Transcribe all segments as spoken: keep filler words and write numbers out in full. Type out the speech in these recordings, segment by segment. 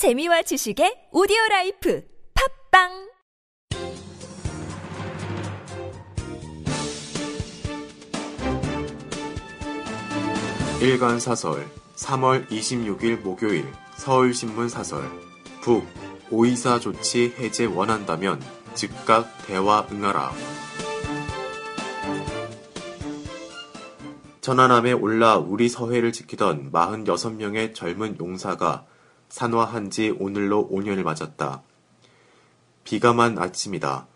재미와 지식의 오디오라이프 팝빵! 일간사설 삼월 이십육일 목요일 서울신문 사설 북 오이사 조치 해제 원한다면 즉각 대화 응하라. 천안함에 올라 우리 서해를 지키던 사십육 명의 젊은 용사가 산화한 지 오늘로 오 년을 맞았다. 비감한 아침이다.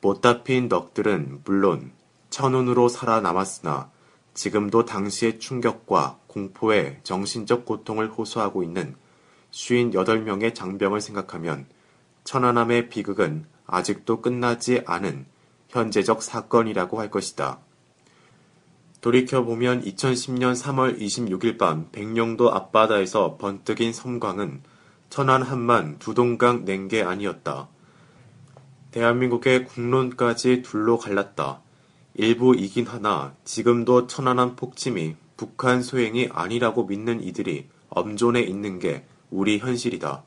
못다 핀 넋들은 물론 천운으로 살아남았으나 지금도 당시의 충격과 공포에 정신적 고통을 호소하고 있는 오십팔 명의 장병을 생각하면 천안함의 비극은 아직도 끝나지 않은 현재적 사건이라고 할 것이다. 돌이켜보면 이천십년 삼월 이십육일 밤 백령도 앞바다에서 번뜩인 섬광은 천안 한만 두동강 냉게 아니었다. 대한민국의 국론까지 둘로 갈랐다. 일부 이긴 하나 지금도 천안함 폭침이 북한 소행이 아니라고 믿는 이들이 엄존해 있는 게 우리 현실이다.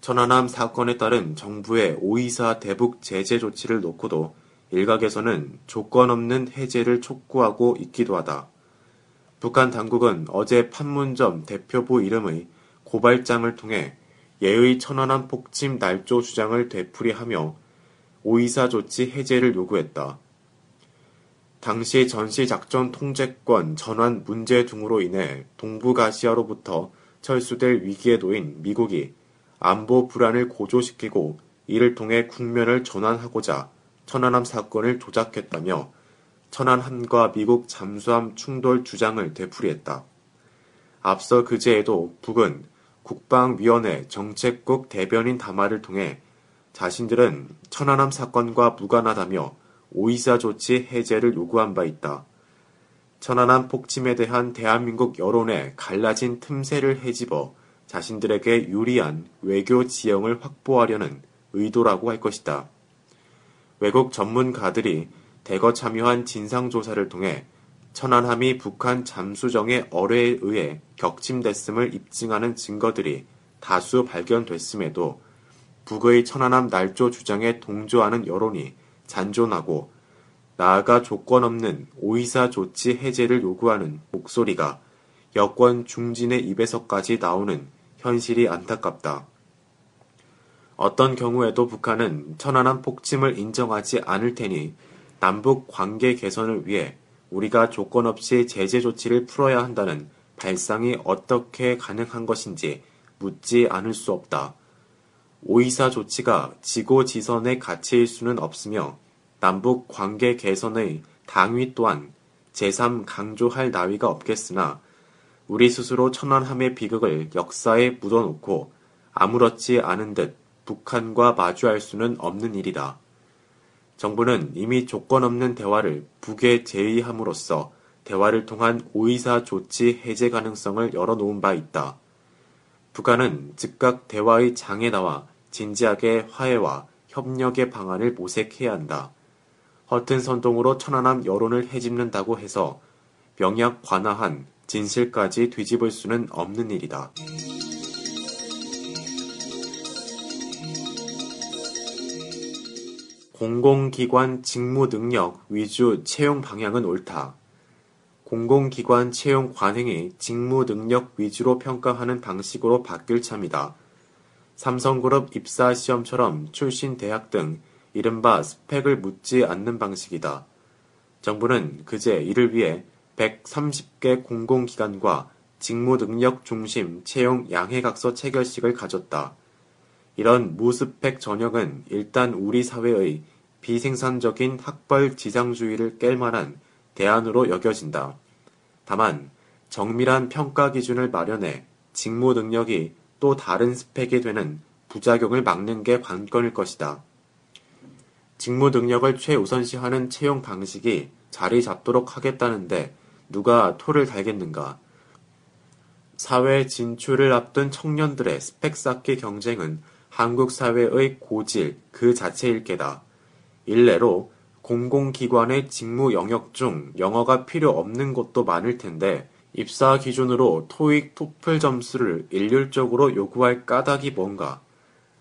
천안함 사건에 따른 정부의 오이사 대북 제재 조치를 놓고도 일각에서는 조건 없는 해제를 촉구하고 있기도 하다. 북한 당국은 어제 판문점 대표부 이름의 고발장을 통해 예의 천안함 폭침 날조 주장을 되풀이하며 오이사 조치 해제를 요구했다. 당시 전시작전 통제권 전환 문제 등으로 인해 동북아시아로부터 철수될 위기에 놓인 미국이 안보 불안을 고조시키고 이를 통해 국면을 전환하고자 천안함 사건을 조작했다며 천안함과 미국 잠수함 충돌 주장을 되풀이했다. 앞서 그제에도 북은 국방위원회 정책국 대변인 담화를 통해 자신들은 천안함 사건과 무관하다며 오이사 조치 해제를 요구한 바 있다. 천안함 폭침에 대한 대한민국 여론의 갈라진 틈새를 헤집어 자신들에게 유리한 외교 지형을 확보하려는 의도라고 할 것이다. 외국 전문가들이 대거 참여한 진상조사를 통해 천안함이 북한 잠수정의 어뢰에 의해 격침됐음을 입증하는 증거들이 다수 발견됐음에도 북의 천안함 날조 주장에 동조하는 여론이 잔존하고 나아가 조건 없는 오이사 조치 해제를 요구하는 목소리가 여권 중진의 입에서까지 나오는 현실이 안타깝다. 어떤 경우에도 북한은 천안함 폭침을 인정하지 않을 테니 남북 관계 개선을 위해 우리가 조건 없이 제재 조치를 풀어야 한다는 발상이 어떻게 가능한 것인지 묻지 않을 수 없다. 오이사 조치가 지고지선의 가치일 수는 없으며 남북 관계 개선의 당위 또한 제삼 강조할 나위가 없겠으나 우리 스스로 천안함의 비극을 역사에 묻어놓고 아무렇지 않은 듯 북한과 마주할 수는 없는 일이다. 정부는 이미 조건 없는 대화를 북에 제의함으로써 대화를 통한 오이사 조치 해제 가능성을 열어놓은 바 있다. 북한은 즉각 대화의 장에 나와 진지하게 화해와 협력의 방안을 모색해야 한다. 허튼 선동으로 천안함 여론을 헤집는다고 해서 명약 관화한 진실까지 뒤집을 수는 없는 일이다. 공공기관 직무능력 위주 채용 방향은 옳다. 공공기관 채용 관행이 직무능력 위주로 평가하는 방식으로 바뀔 참이다. 삼성그룹 입사시험처럼 출신 대학 등 이른바 스펙을 묻지 않는 방식이다. 정부는 그제 이를 위해 백삼십 개 공공기관과 직무능력 중심 채용 양해각서 체결식을 가졌다. 이런 무스펙 전형은 일단 우리 사회의 비생산적인 학벌 지상주의를 깰 만한 대안으로 여겨진다. 다만 정밀한 평가 기준을 마련해 직무 능력이 또 다른 스펙이 되는 부작용을 막는 게 관건일 것이다. 직무 능력을 최우선시하는 채용 방식이 자리 잡도록 하겠다는데 누가 토를 달겠는가. 사회 진출을 앞둔 청년들의 스펙 쌓기 경쟁은 한국 사회의 고질 그 자체일 게다. 일례로 공공기관의 직무 영역 중 영어가 필요 없는 곳도 많을 텐데 입사 기준으로 토익, 토플 점수를 일률적으로 요구할 까닭이 뭔가?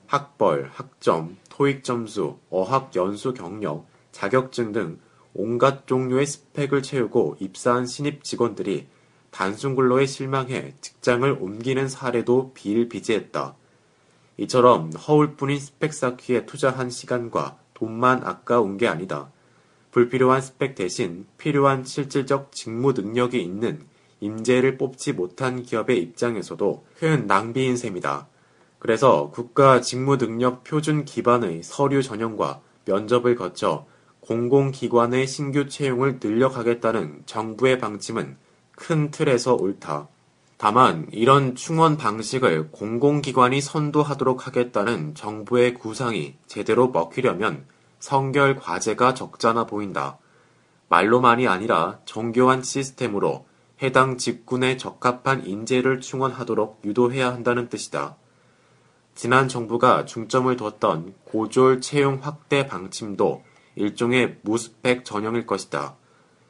학벌, 학점, 토익 점수, 어학 연수 경력, 자격증 등 온갖 종류의 스펙을 채우고 입사한 신입 직원들이 단순 근로에 실망해 직장을 옮기는 사례도 비일비재했다. 이처럼 허울뿐인 스펙 쌓기에 투자한 시간과 돈만 아까운 게 아니다. 불필요한 스펙 대신 필요한 실질적 직무 능력이 있는 인재를 뽑지 못한 기업의 입장에서도 큰 낭비인 셈이다. 그래서 국가 직무 능력 표준 기반의 서류 전형과 면접을 거쳐 공공기관의 신규 채용을 늘려가겠다는 정부의 방침은 큰 틀에서 옳다. 다만 이런 충원 방식을 공공기관이 선도하도록 하겠다는 정부의 구상이 제대로 먹히려면 성결 과제가 적잖아 보인다. 말로만이 아니라 정교한 시스템으로 해당 직군에 적합한 인재를 충원하도록 유도해야 한다는 뜻이다. 지난 정부가 중점을 뒀던 고졸 채용 확대 방침도 일종의 무스펙 전형일 것이다.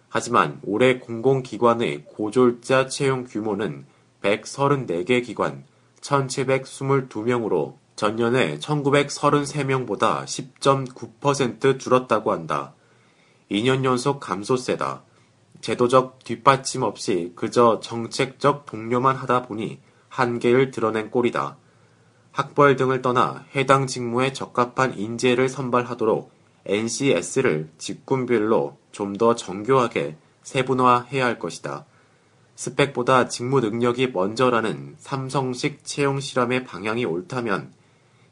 하지만 올해 공공기관의 고졸자 채용 규모는 백삼십사 개 기관, 천칠백이십이 명으로 전년에 천구백삼십삼 명보다 십 점 구 퍼센트 줄었다고 한다. 이 년 연속 감소세다. 제도적 뒷받침 없이 그저 정책적 독려만 하다 보니 한계를 드러낸 꼴이다. 학벌 등을 떠나 해당 직무에 적합한 인재를 선발하도록 엔씨에스를 직군별로 좀 더 정교하게 세분화해야 할 것이다. 스펙보다 직무 능력이 먼저라는 삼성식 채용 실험의 방향이 옳다면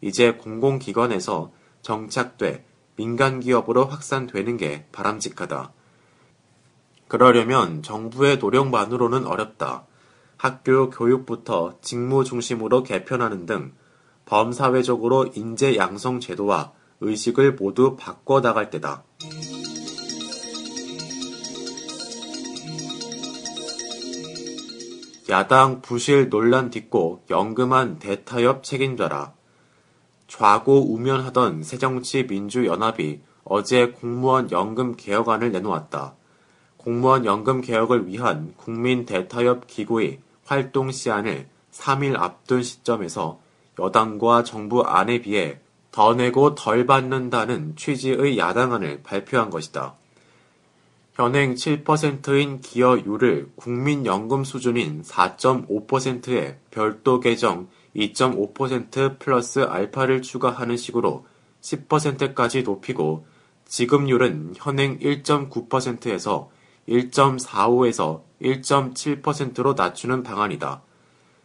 이제 공공기관에서 정착돼 민간기업으로 확산되는 게 바람직하다. 그러려면 정부의 노력만으로는 어렵다. 학교 교육부터 직무 중심으로 개편하는 등 범사회적으로 인재 양성 제도와 의식을 모두 바꿔나갈 때다. 야당 부실 논란 딛고 연금안 대타협 책임져라. 좌고 우면하던 새정치민주연합이 어제 공무원 연금 개혁안을 내놓았다. 공무원 연금 개혁을 위한 국민 대타협 기구의 활동 시한을 삼 일 앞둔 시점에서 여당과 정부 안에 비해 더 내고 덜 받는다는 취지의 야당안을 발표한 것이다. 현행 칠 퍼센트인 기여율을 국민연금 수준인 사 점 오 퍼센트에 별도 개정 이 점 오 퍼센트 플러스 알파를 추가하는 식으로 십 퍼센트까지 높이고 지급률은 현행 일 점 구 퍼센트에서 일 점 사오에서 일 점 칠 퍼센트로 낮추는 방안이다.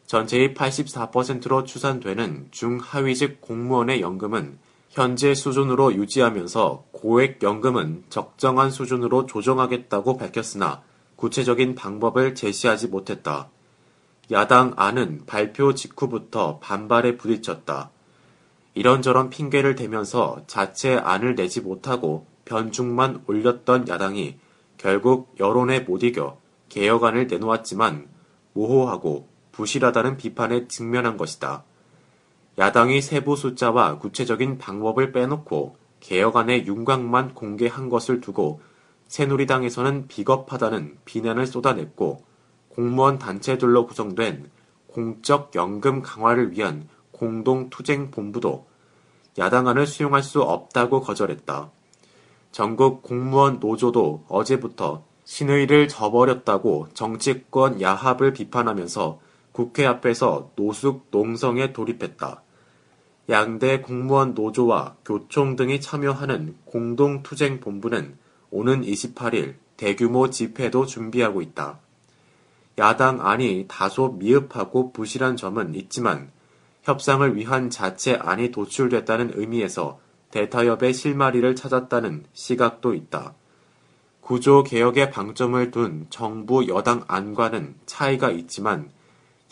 전체의 팔십사 퍼센트로 추산되는 중하위직 공무원의 연금은 현재 수준으로 유지하면서 고액연금은 적정한 수준으로 조정하겠다고 밝혔으나 구체적인 방법을 제시하지 못했다. 야당 안은 발표 직후부터 반발에 부딪혔다. 이런저런 핑계를 대면서 자체 안을 내지 못하고 변죽만 올렸던 야당이 결국 여론에 못 이겨 개혁안을 내놓았지만 모호하고 부실하다는 비판에 직면한 것이다. 야당이 세부 숫자와 구체적인 방법을 빼놓고 개혁안의 윤곽만 공개한 것을 두고 새누리당에서는 비겁하다는 비난을 쏟아냈고 공무원 단체들로 구성된 공적연금 강화를 위한 공동투쟁본부도 야당안을 수용할 수 없다고 거절했다. 전국 공무원 노조도 어제부터 신의를 저버렸다고 정치권 야합을 비판하면서 국회 앞에서 노숙 농성에 돌입했다. 양대 공무원 노조와 교총 등이 참여하는 공동투쟁본부는 오는 이십팔 일 대규모 집회도 준비하고 있다. 야당 안이 다소 미흡하고 부실한 점은 있지만 협상을 위한 자체 안이 도출됐다는 의미에서 대타협의 실마리를 찾았다는 시각도 있다. 구조개혁의 방점을 둔 정부 여당 안과는 차이가 있지만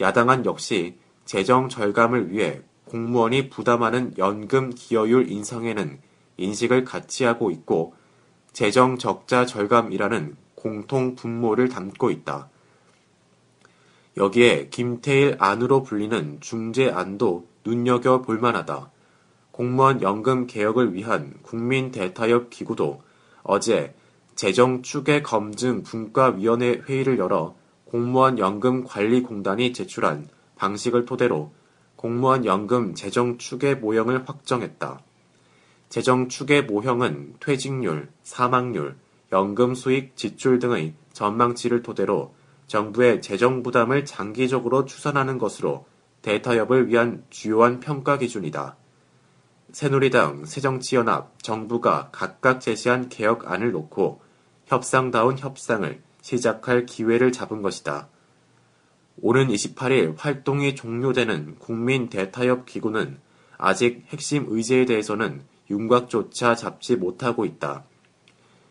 야당안 역시 재정 절감을 위해 공무원이 부담하는 연금 기여율 인상에는 인식을 같이 하고 있고 재정 적자 절감이라는 공통 분모를 담고 있다. 여기에 김태일 안으로 불리는 중재안도 눈여겨 볼만하다. 공무원 연금 개혁을 위한 국민 대타협 기구도 어제 재정 추계 검증 분과위원회 회의를 열어 공무원연금관리공단이 제출한 방식을 토대로 공무원연금 재정추계 모형을 확정했다. 재정추계 모형은 퇴직률, 사망률, 연금수익, 지출 등의 전망치를 토대로 정부의 재정부담을 장기적으로 추산하는 것으로 대타협을 위한 주요한 평가 기준이다. 새누리당, 새정치연합, 정부가 각각 제시한 개혁안을 놓고 협상다운 협상을 시작할 기회를 잡은 것이다. 오는 이십팔 일 활동이 종료되는 국민 대타협 기구는 아직 핵심 의제에 대해서는 윤곽조차 잡지 못하고 있다.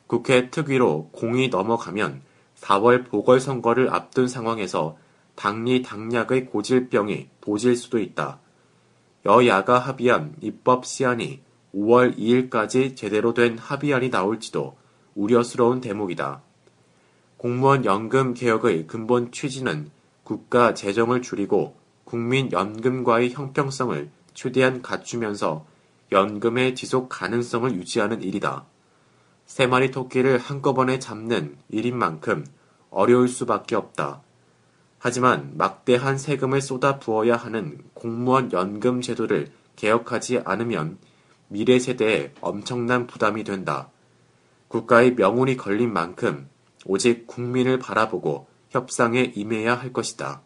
국회 특위로 공이 넘어가면 사월 보궐선거를 앞둔 상황에서 당리당략의 고질병이 도질 수도 있다. 여야가 합의한 입법 시안이 오월 이일까지 제대로 된 합의안이 나올지도 우려스러운 대목이다. 공무원 연금 개혁의 근본 취지는 국가 재정을 줄이고 국민 연금과의 형평성을 최대한 갖추면서 연금의 지속 가능성을 유지하는 일이다. 세 마리 토끼를 한꺼번에 잡는 일인 만큼 어려울 수밖에 없다. 하지만 막대한 세금을 쏟아 부어야 하는 공무원 연금 제도를 개혁하지 않으면 미래 세대에 엄청난 부담이 된다. 국가의 명운이 걸린 만큼 오직 국민을 바라보고 협상에 임해야 할 것이다.